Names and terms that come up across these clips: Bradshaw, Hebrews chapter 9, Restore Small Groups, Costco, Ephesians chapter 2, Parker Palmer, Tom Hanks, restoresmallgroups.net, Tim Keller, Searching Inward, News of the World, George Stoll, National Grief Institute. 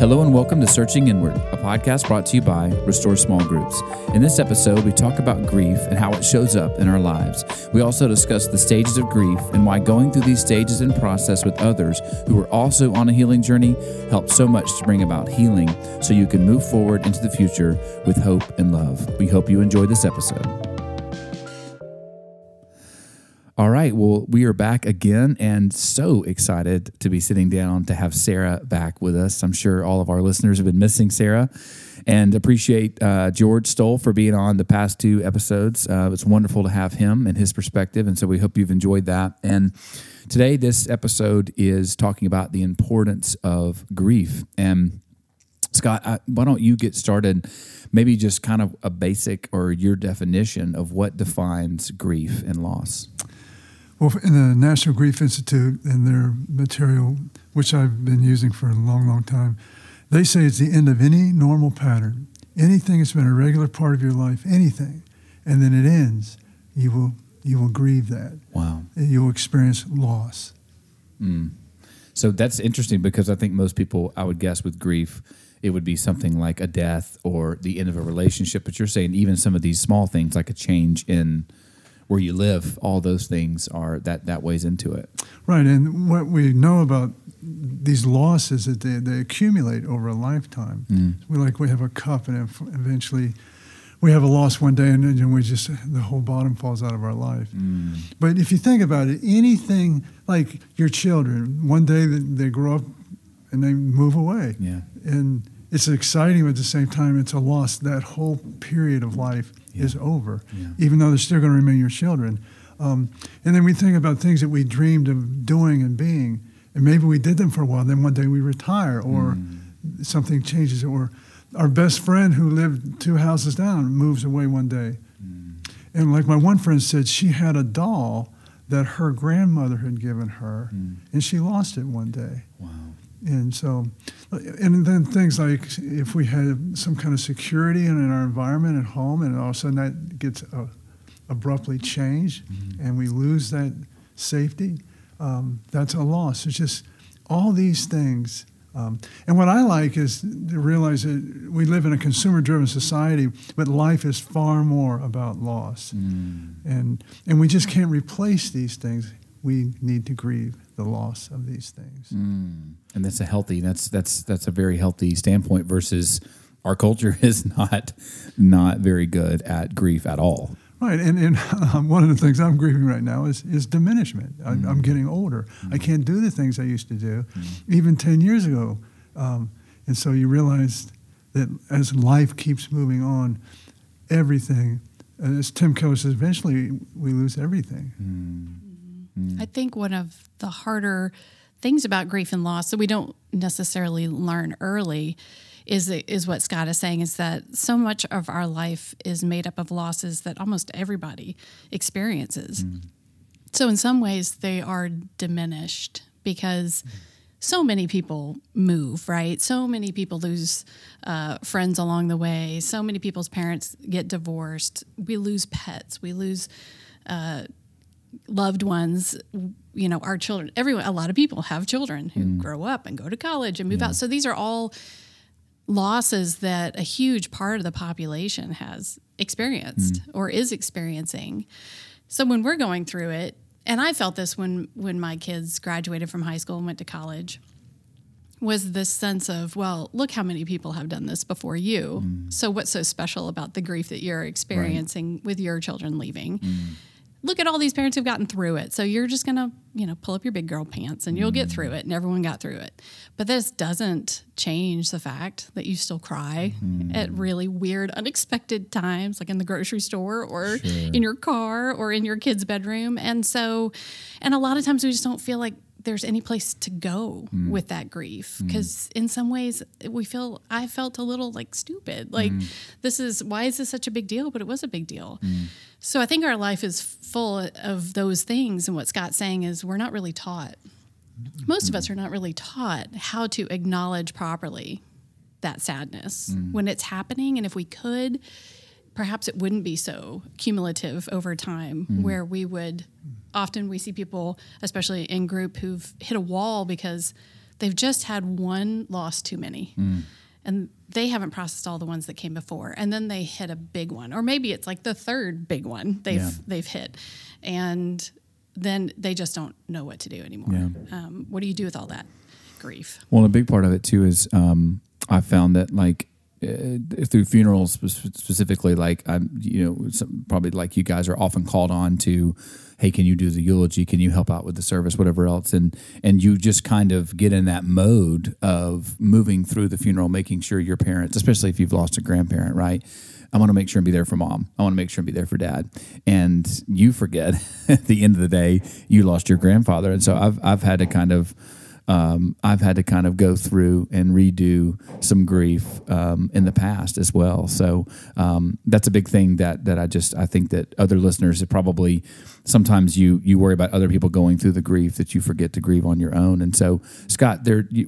Hello and welcome to Searching Inward, a podcast brought to you by Restore Small Groups. In this episode, we talk about grief and how it shows up in our lives. We also discuss the stages of grief and why going through these stages and process with others who are also on a healing journey helps so much to bring about healing so you can move forward into the future with hope and love. We hope you enjoy this episode. All right, well, we are back again and so excited to be sitting down to have Sarah back with us. I'm sure all of our listeners have been missing Sarah and appreciate George Stoll for being on the past two episodes. It's wonderful to have him and his perspective, and so we hope you've enjoyed that. And today, this episode is talking about the importance of grief. And Scott, why don't you get started? Maybe just kind of a basic or your definition of what defines grief and loss. Well, in the National Grief Institute and their material, which I've been using for a long, long time, they say it's the end of any normal pattern. Anything that's been a regular part of your life, anything, and then it ends, you will grieve that. Wow. You will experience loss. Mm. So that's interesting because I think most people, I would guess, with grief, it would be something like a death or the end of a relationship. But you're saying even some of these small things like a change in where you live, all those things are that weighs into it. Right, and what we know about these losses is that they accumulate over a lifetime. Mm. We have a cup, and eventually we have a loss one day, and then the whole bottom falls out of our life. Mm. But if you think about it, anything like your children, one day they grow up and they move away. Yeah. And it's exciting, but at the same time, it's a loss. That whole period of life is over, even though they're still going to remain your children. And then we think about things that we dreamed of doing and being, and maybe we did them for a while, then one day we retire or something changes, or our best friend who lived two houses down moves away one day. Mm. And like my one friend said, she had a doll that her grandmother had given her, and she lost it one day. Wow. And so, and then things like if we had some kind of security in our environment at home, and all of a sudden that gets abruptly changed, and we lose that safety, that's a loss. It's just all these things. And what I like is to realize that we live in a consumer-driven society, but life is far more about loss. Mm. And we just can't replace these things. We need to grieve the loss of these things. Mm. And that's that's a very healthy standpoint versus our culture is not very good at grief at all. Right, and one of the things I'm grieving right now is diminishment. I'm getting older. I can't do the things I used to do, even 10 years ago. And so you realize that as life keeps moving on, everything, as Tim Keller says, eventually we lose everything. Mm. I think one of the harder things about grief and loss that we don't necessarily learn early is what Scott is saying, is that so much of our life is made up of losses that almost everybody experiences. Mm. So in some ways they are diminished because so many people move, right? So many people lose friends along the way. So many people's parents get divorced. We lose pets. We lose loved ones, you know, our children, everyone, a lot of people have children who grow up and go to college and move out. So these are all losses that a huge part of the population has experienced or is experiencing. So when we're going through it, and I felt this when my kids graduated from high school and went to college, was this sense of, well, look how many people have done this before you. Mm. So what's so special about the grief that you're experiencing with your children leaving? Mm. Look at all these parents who've gotten through it. So you're just going to, pull up your big girl pants and you'll get through it. And everyone got through it. But this doesn't change the fact that you still cry at really weird, unexpected times, like in the grocery store or in your car or in your kid's bedroom. And so, and a lot of times we just don't feel like there's any place to go with that grief. 'Cause in some ways I felt a little like stupid, like why is this such a big deal? But it was a big deal. Mm. So I think our life is full of those things. And what Scott's saying is we're not really taught. Most of us are not really taught how to acknowledge properly that sadness when it's happening. And if we could, perhaps it wouldn't be so cumulative over time where we would, often we see people, especially in group, who've hit a wall because They've just had one loss too many. Mm. And they haven't processed all the ones that came before. And then they hit a big one. Or maybe it's like the third big one they've hit. And then they just don't know what to do anymore. Yeah. What do you do with all that grief? Well, a big part of it, too, is I found that, like, through funerals specifically, like, probably like you guys are often called on to, hey, can you do the eulogy? Can you help out with the service, whatever else? And you just kind of get in that mode of moving through the funeral, making sure your parents, especially if you've lost a grandparent, right? I want to make sure and be there for mom. I want to make sure and be there for dad. And you forget at the end of the day, you lost your grandfather. And so I've had to kind of, go through and redo some grief in the past as well. So that's a big thing that I think that other listeners, probably sometimes you worry about other people going through the grief that you forget to grieve on your own. And so, Scott,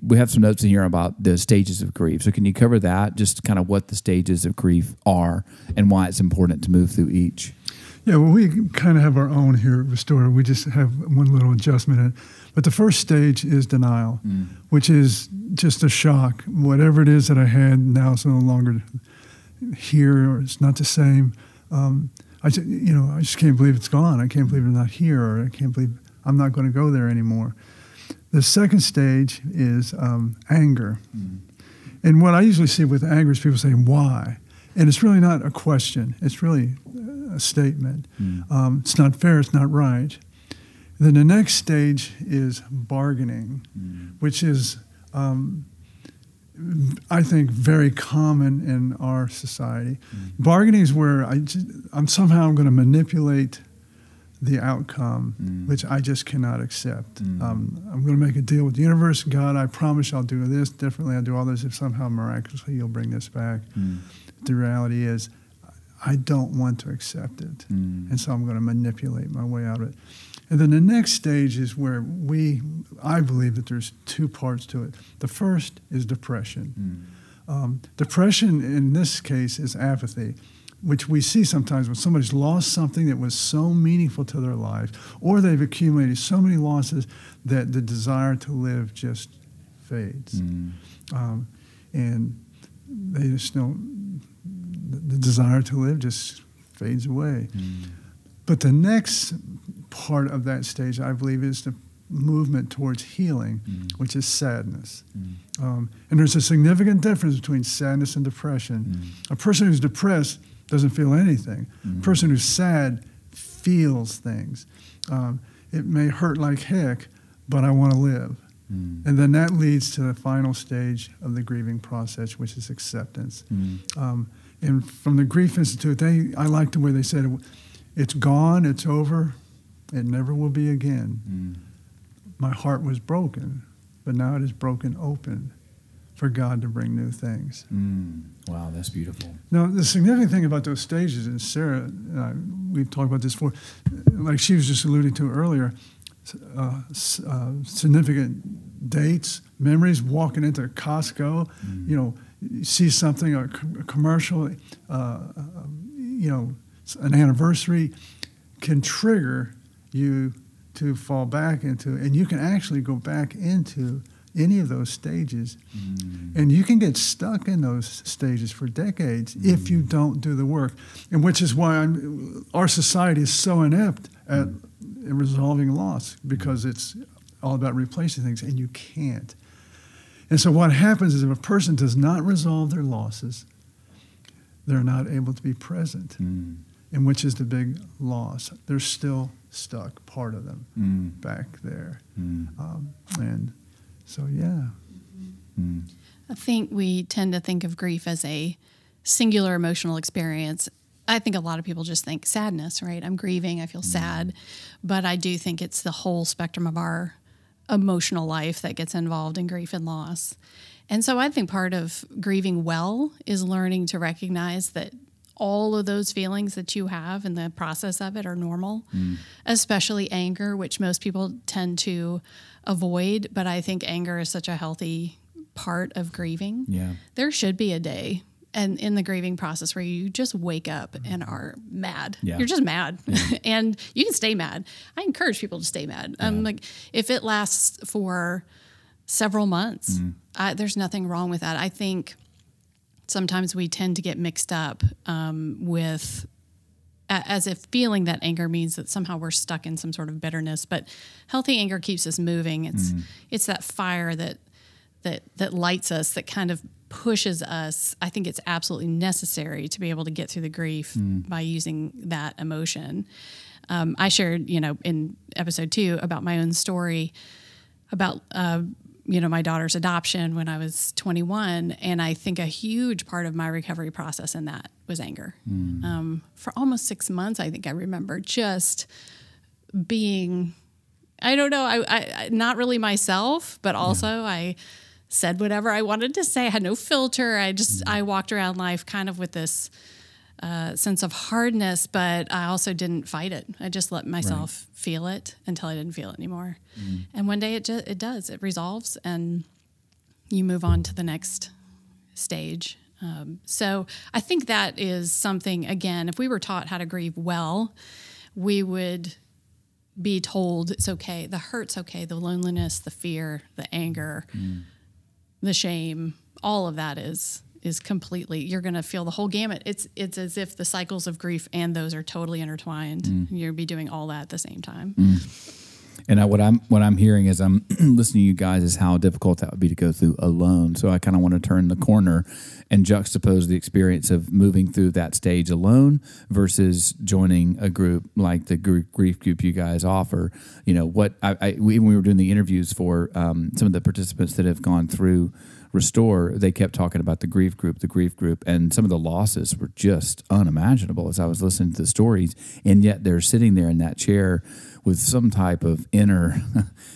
we have some notes in here about the stages of grief. So can you cover that, just kind of what the stages of grief are and why it's important to move through each? Yeah, well, we kind of have our own here at Restore. We just have one little adjustment in it. But the first stage is denial, which is just a shock. Whatever it is that I had, now it's no longer here, or it's not the same. I just can't believe it's gone. I can't believe I'm not here, or I can't believe I'm not going to go there anymore. The second stage is anger. Mm. And what I usually see with anger is people saying, why? And it's really not a question. It's really a statement. Mm. It's not fair. It's not right. Then the next stage is bargaining, which is, I think, very common in our society. Mm. Bargaining is where I'm somehow going to manipulate the outcome, which I just cannot accept. Mm. I'm going to make a deal with the universe. God, I promise I'll do this differently. I'll do all this if somehow miraculously you'll bring this back. Mm. The reality is, I don't want to accept it. Mm. And so I'm going to manipulate my way out of it. And then the next stage is where I believe that there's two parts to it. The first is depression. Mm. Depression in this case is apathy, which we see sometimes when somebody's lost something that was so meaningful to their life, or they've accumulated so many losses that the desire to live just fades. Mm. And they just don't. The desire to live just fades away. Mm. But the next part of that stage, I believe, is the movement towards healing, which is sadness. Mm. And there's a significant difference between sadness and depression. Mm. A person who's depressed doesn't feel anything. Mm. A person who's sad feels things. It may hurt like heck, but I want to live. Mm. And then that leads to the final stage of the grieving process, which is acceptance. Mm. And from the Grief Institute, I like the way they said it. It's gone, it's over, it never will be again. Mm. My heart was broken, but now it is broken open for God to bring new things. Mm. Wow, that's beautiful. Now, the significant thing about those stages, and Sarah and I, we've talked about this before, like she was just alluding to earlier, significant dates, memories, walking into Costco, you see something, a commercial, an anniversary can trigger you to fall back into, and you can actually go back into any of those stages. Mm. And you can get stuck in those stages for decades if you don't do the work, and which is why our society is so inept at resolving loss, because it's all about replacing things, and you can't. And so what happens is if a person does not resolve their losses, they're not able to be present, and which is the big loss. They're still stuck, part of them, back there. Mm. And so, yeah. Mm. I think we tend to think of grief as a singular emotional experience. I think a lot of people just think sadness, right? I'm grieving, I feel sad. But I do think it's the whole spectrum of our emotional life that gets involved in grief and loss. And so I think part of grieving well is learning to recognize that all of those feelings that you have in the process of it are normal, especially anger, which most people tend to avoid. But I think anger is such a healthy part of grieving. Yeah. There should be a day and in the grieving process where you just wake up and are mad. Yeah. You're just mad. Yeah. And you can stay mad. I encourage people to stay mad. Like if it lasts for several months. Mm-hmm. There's nothing wrong with that. I think sometimes we tend to get mixed up with as if feeling that anger means that somehow we're stuck in some sort of bitterness. But healthy anger keeps us moving. It's that fire that lights us, that kind of pushes us. I think it's absolutely necessary to be able to get through the grief by using that emotion. I shared, in episode 2 about my own story about, my daughter's adoption when I was 21. And I think a huge part of my recovery process in that was anger. For almost 6 months, I think I remember just being, I not really myself, but also I said whatever I wanted to say. I had no filter. I walked around life kind of with this sense of hardness, but I also didn't fight it. I just let myself feel it until I didn't feel it anymore. And one day it resolves and you move on to the next stage. So I think that is something, again, if we were taught how to grieve well, we would be told it's okay, the hurt's okay, the loneliness, the fear, the anger, the shame, all of that is completely, you're going to feel the whole gamut. It's as if the cycles of grief and those are totally intertwined. And you'll be doing all that at the same time. And what I'm hearing as I'm listening to you guys is how difficult that would be to go through alone. So I kind of want to turn the corner and juxtapose the experience of moving through that stage alone versus joining a group like the grief group you guys offer. When we were doing the interviews for some of the participants that have gone through Restore, they kept talking about the grief group, and some of the losses were just unimaginable as I was listening to the stories, and yet they're sitting there in that chair with some type of inner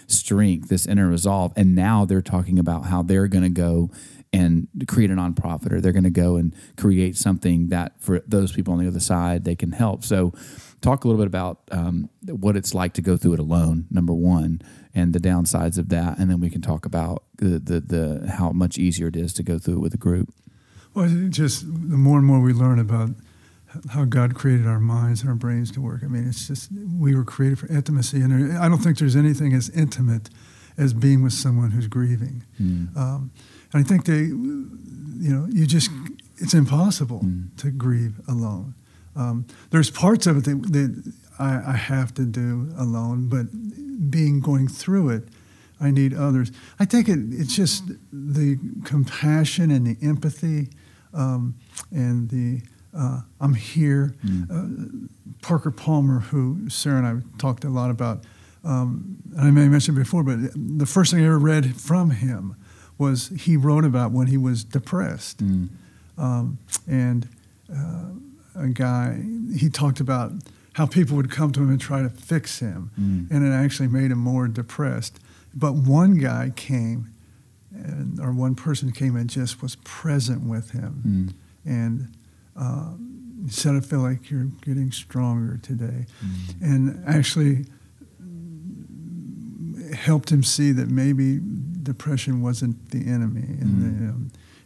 strength, this inner resolve, and now they're talking about how they're going to go and create a nonprofit, or they're going to go and create something that for those people on the other side they can help. So talk a little bit about what it's like to go through it alone, number one, and the downsides of that, and then we can talk about the how much easier it is to go through it with a group. Well, just the more and more we learn about how God created our minds and our brains to work. I mean, it's just we were created for intimacy, and I don't think there's anything as intimate as being with someone who's grieving. And I think it's impossible to grieve alone. There's parts of it that I have to do alone, but going through it, I need others. I think it's just the compassion and the empathy and the I'm here. Parker Palmer, who Sarah and I talked a lot about, and I may have mentioned before, but the first thing I ever read from him was he wrote about when he was depressed. A guy, he talked about how people would come to him and try to fix him, and it actually made him more depressed. But one guy came, or one person came and just was present with him, and said, I feel like you're getting stronger today, and actually helped him see that maybe depression wasn't the enemy.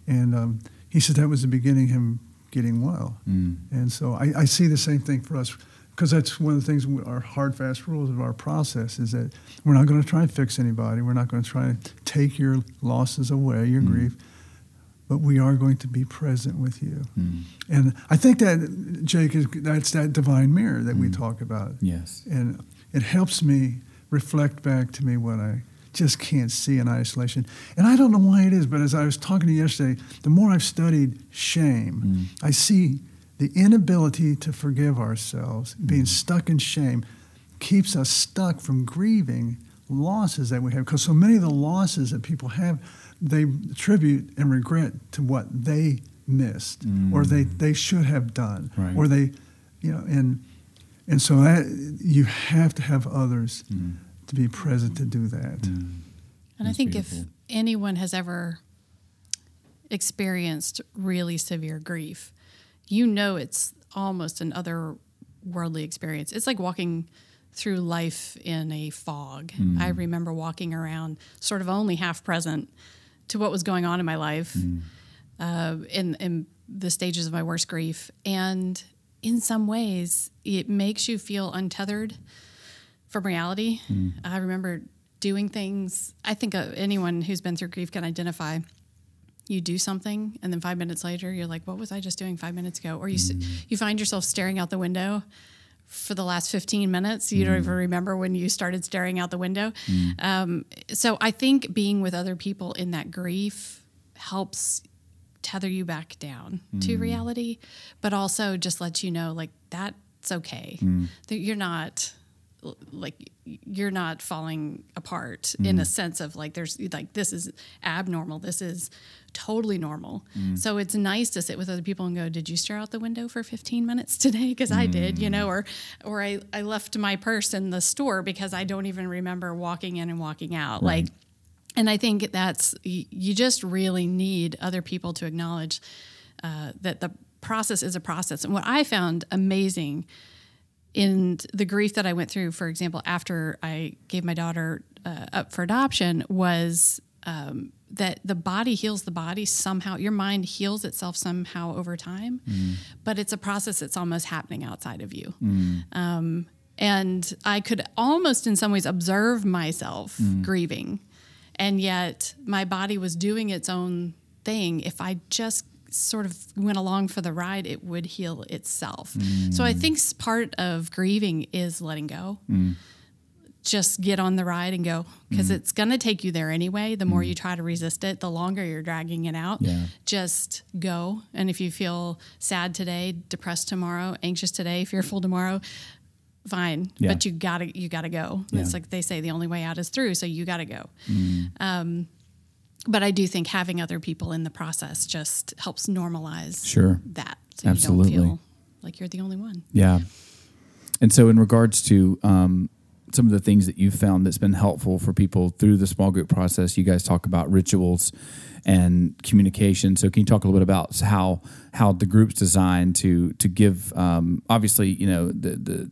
And he said that was the beginning of him getting well. And so I see the same thing for us, because that's one of the things, our hard, fast rules of our process is that we're not going to try and fix anybody. We're not going to try to take your losses away, your grief, but we are going to be present with you. And I think that, Jake, that's that divine mirror that we talk about. Yes. And it helps me reflect back to me what I just can't see in isolation. And I don't know why it is, but as I was talking to you yesterday, the more I've studied shame, I see the inability to forgive ourselves, being stuck in shame, keeps us stuck from grieving losses that we have. Because so many of the losses that people have, they attribute and regret to what they missed, or they should have done, or they, and so that, you have to have others to be present to do that. And I think beautiful. If anyone has ever experienced really severe grief, it's almost an otherworldly experience. It's like walking through life in a fog. I remember walking around sort of only half present to what was going on in my life, in the stages of my worst grief. And in some ways, it makes you feel untethered from reality. I remember doing things. I think anyone who's been through grief can identify. You do something, and then 5 minutes later, you're like, what was I just doing 5 minutes ago? Or you find yourself staring out the window for the last 15 minutes. You don't even remember when you started staring out the window. So I think being with other people in that grief helps tether you back down to reality, but also just lets you know, like, that's okay. That you're not falling apart in a sense of like, there's like, this is abnormal. This is totally normal. So it's nice to sit with other people and go, did you stare out the window for 15 minutes today? Cause I did, you know, or I left my purse in the store because I don't even remember walking in and walking out. Right. Like, and I think that's, you just really need other people to acknowledge that the process is a process. And what I found amazing in the grief that I went through, for example, after I gave my daughter up for adoption, was that the body heals the body somehow. Your mind heals itself somehow over time, but it's a process that's almost happening outside of you. And I could almost in some ways observe myself grieving, and yet my body was doing its own thing. If I just sort of went along for the ride, it would heal itself. So I think part of grieving is letting go. Just get on the ride and go, because it's going to take you there anyway. The more you try to resist it, the longer you're dragging it out. Yeah. Just go. And if you feel sad today, depressed tomorrow, anxious today, fearful tomorrow, fine. Yeah. But you gotta go. Yeah. It's like they say, the only way out is through. So you gotta go. But I do think having other people in the process just helps normalize that. So absolutely. You don't feel like you're the only one. Yeah. And so in regards to some of the things that you've found that's been helpful for people through the small group process, you guys talk about rituals and communication. So can you talk a little bit about how the group's designed to give, obviously, you know,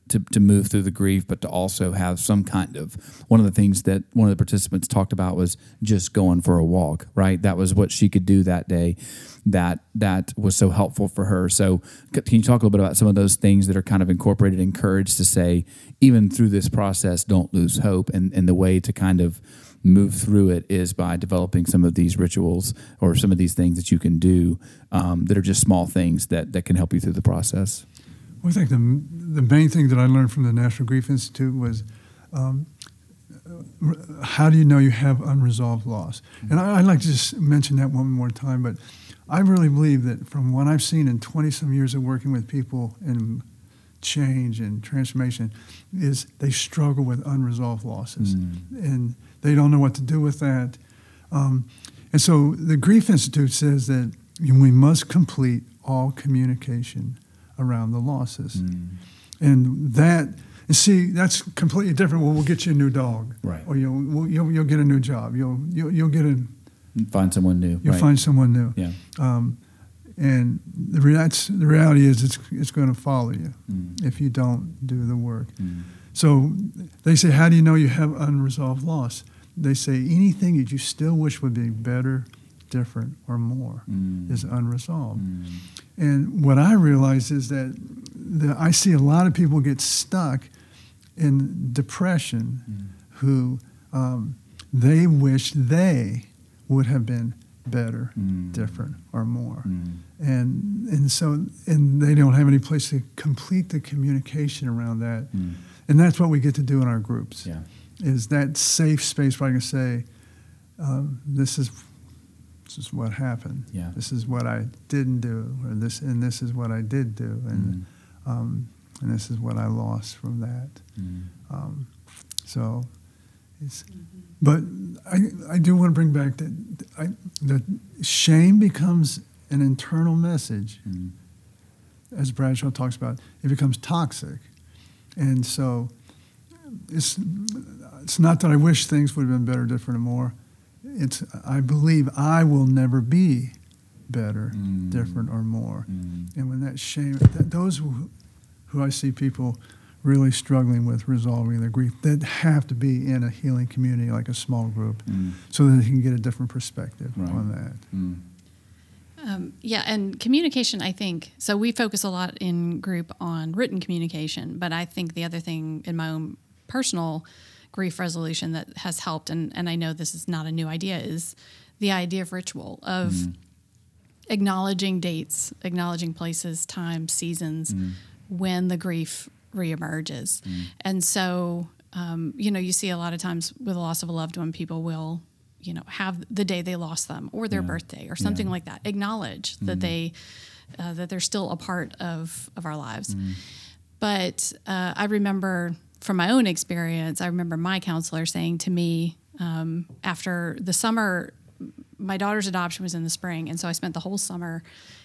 to move through the grief, but to also have some kind of, one of the things that one of the participants talked about was just going for a walk, right? That was what she could do that day that was so helpful for her. So can you talk a little bit about some of those things that are kind of incorporated, encouraged to say, even through this process, don't lose hope, and the way to kind of move through it is by developing some of these rituals or some of these things that you can do that are just small things that can help you through the process? Well, I think the main thing that I learned from the National Grief Institute was how do you know you have unresolved loss? And I'd like to just mention that one more time, but I really believe that from what I've seen in 20-some years of working with people in change and transformation is they struggle with unresolved losses. And they don't know what to do with that. And so the Grief Institute says that we must complete all communication around the losses. And that, and see, that's completely different. Well, we'll get you a new dog. Right. Or you'll get a new job. You'll get a... Find someone new. You'll find someone new. Yeah. And the reality is it's going to follow you if you don't do the work. So they say, how do you know you have unresolved loss? They say anything that you still wish would be better, different, or more is unresolved. And what I realize is that I see a lot of people get stuck in depression who they wish they would have been better, different, or more. And so they don't have any place to complete the communication around that. And that's what we get to do in our groups, is that safe space where I can say, this is what happened. Yeah. This is what I didn't do, and this is what I did do, and this is what I lost from that. So it's... But I do want to bring back that shame becomes an internal message. As Bradshaw talks about, it becomes toxic. And so it's not that I wish things would have been better, different, and more. It's I believe I will never be better, different, or more. And when that shame, those who I see people really struggling with resolving their grief that have to be in a healing community like a small group so that they can get a different perspective on that. And communication, I think, so we focus a lot in group on written communication, but I think the other thing in my own personal grief resolution that has helped, and I know this is not a new idea, is the idea of ritual, of acknowledging dates, acknowledging places, times, seasons, when the grief reemerges. And so, you know, you see a lot of times with the loss of a loved one, people will, you know, have the day they lost them or their birthday or something like that. Acknowledge that they, that they're still a part of our lives. But I remember from my own experience, I remember my counselor saying to me, after the summer, my daughter's adoption was in the spring. And so I spent the whole summer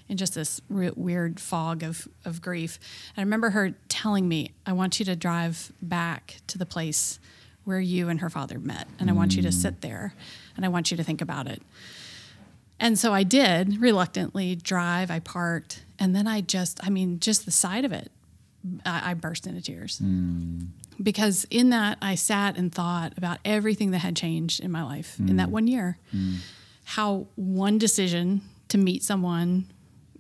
in just this weird fog of grief. And I remember her telling me, I want you to drive back to the place where you and her father met. And I want you to sit there and I want you to think about it. And so I did reluctantly drive, I parked, and then just the sight of it, I burst into tears. Because in that I sat and thought about everything that had changed in my life in that one year, how one decision to meet someone,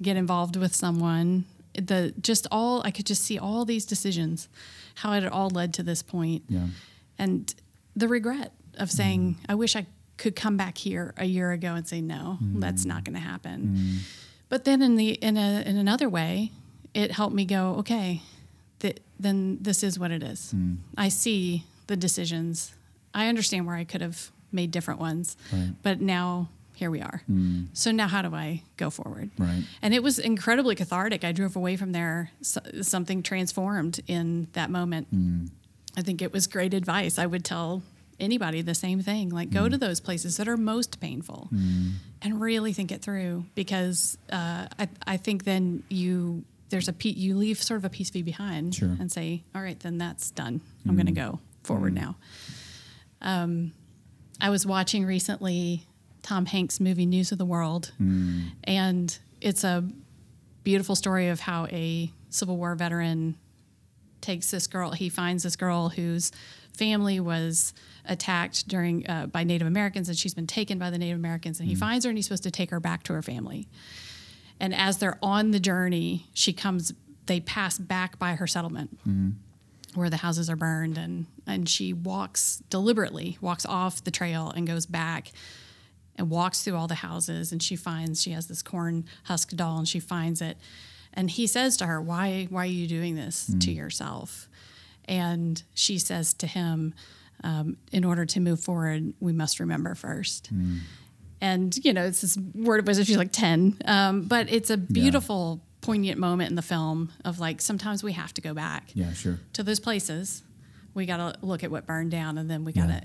get involved with someone, I could just see all these decisions, how it all led to this point. Yeah. And the regret of saying, I wish I could come back here a year ago and say, no, that's not going to happen. But then in another way, it helped me go, okay, then this is what it is. I see the decisions. I understand where I could have made different ones, right. But now here we are. So now how do I go forward? Right. And it was incredibly cathartic. I drove away from there, something transformed in that moment. I think it was great advice. I would tell anybody the same thing, like go to those places that are most painful and really think it through, because I think then you leave sort of a piece of you behind and say, all right, then that's done. I'm going to go forward now. I was watching recently Tom Hanks' movie News of the World, and it's a beautiful story of how a Civil War veteran takes this girl. He finds this girl whose family was attacked by Native Americans, and she's been taken by the Native Americans, and he finds her and he's supposed to take her back to her family. And as they're on the journey, they pass back by her settlement where the houses are burned, and she deliberately walks off the trail and goes back and walks through all the houses, and she has this corn husk doll and she finds it. And he says to her, why are you doing this to yourself? And she says to him, in order to move forward, we must remember first. And, you know, it's this word of wisdom. She's like 10. But it's a beautiful, poignant moment in the film of, like, sometimes we have to go back to those places. We got to look at what burned down, and then we can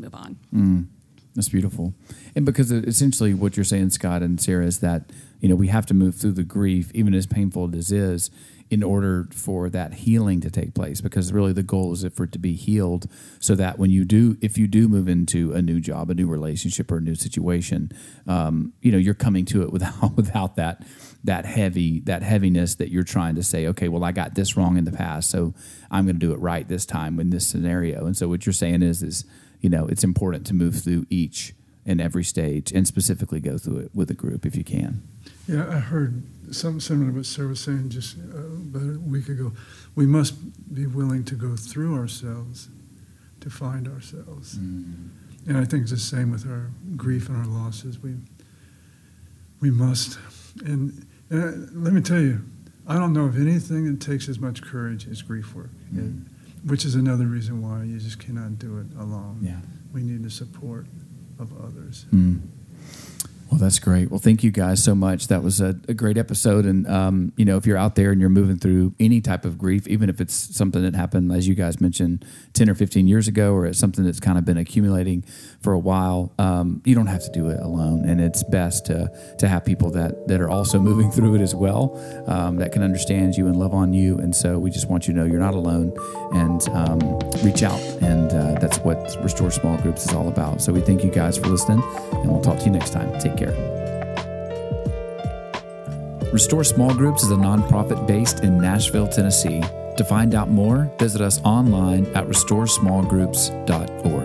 move on. That's beautiful. And because essentially what you're saying, Scott and Sarah, is that, you know, we have to move through the grief, even as painful as it is, in order for that healing to take place, because really the goal is for it to be healed, so that if you do move into a new job, a new relationship, or a new situation, you know, you're coming to it without that heaviness that you're trying to say, okay, well, I got this wrong in the past, so I'm going to do it right this time in this scenario. And so what you're saying is, you know, it's important to move through each and every stage, and specifically go through it with a group if you can. Yeah, I heard something similar to what Sarah was saying just about a week ago. We must be willing to go through ourselves to find ourselves. And I think it's the same with our grief and our losses. We must. And let me tell you, I don't know of anything that takes as much courage as grief work, which is another reason why you just cannot do it alone. Yeah. We need the support of others. Well, that's great. Well, thank you guys so much. That was a great episode. And, you know, if you're out there and you're moving through any type of grief, even if it's something that happened, as you guys mentioned, 10 or 15 years ago, or it's something that's kind of been accumulating for a while, you don't have to do it alone. And it's best to have people that are also moving through it as well, that can understand you and love on you. And so we just want you to know you're not alone, and reach out. And that's what Restore Small Groups is all about. So we thank you guys for listening, and we'll talk to you next time. Take care. Restore Small Groups is a nonprofit based in Nashville, Tennessee. To find out more, visit us online at restoresmallgroups.org.